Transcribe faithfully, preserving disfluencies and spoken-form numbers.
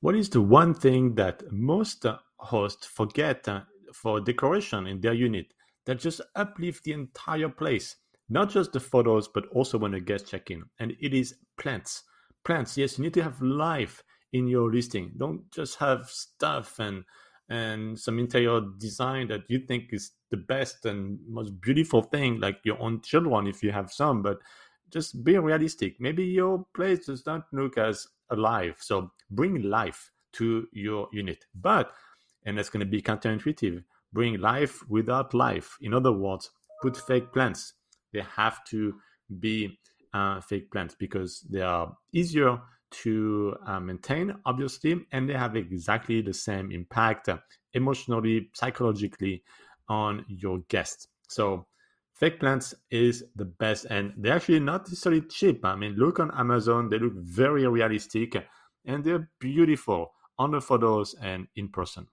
What is the one thing that most hosts forget for decoration in their unit that just uplift the entire place? Not just the photos, but also when a guest check in. And it is plants. Plants, yes, you need to have life in your listing. Don't just have stuff and and some interior design that you think is the best and most beautiful thing, like your own children if you have some, but just be realistic. Maybe your place does not look as alive. So bring life to your unit. But, and that's going to be counterintuitive, bring life without life. In other words, put fake plants. They have to be uh, fake plants because they are easier to uh, maintain, obviously, and they have exactly the same impact uh, emotionally, psychologically on your guests. So fake plants is the best, and they're actually not necessarily cheap. I mean, look on Amazon, they look very realistic, and they're beautiful on the photos and in person.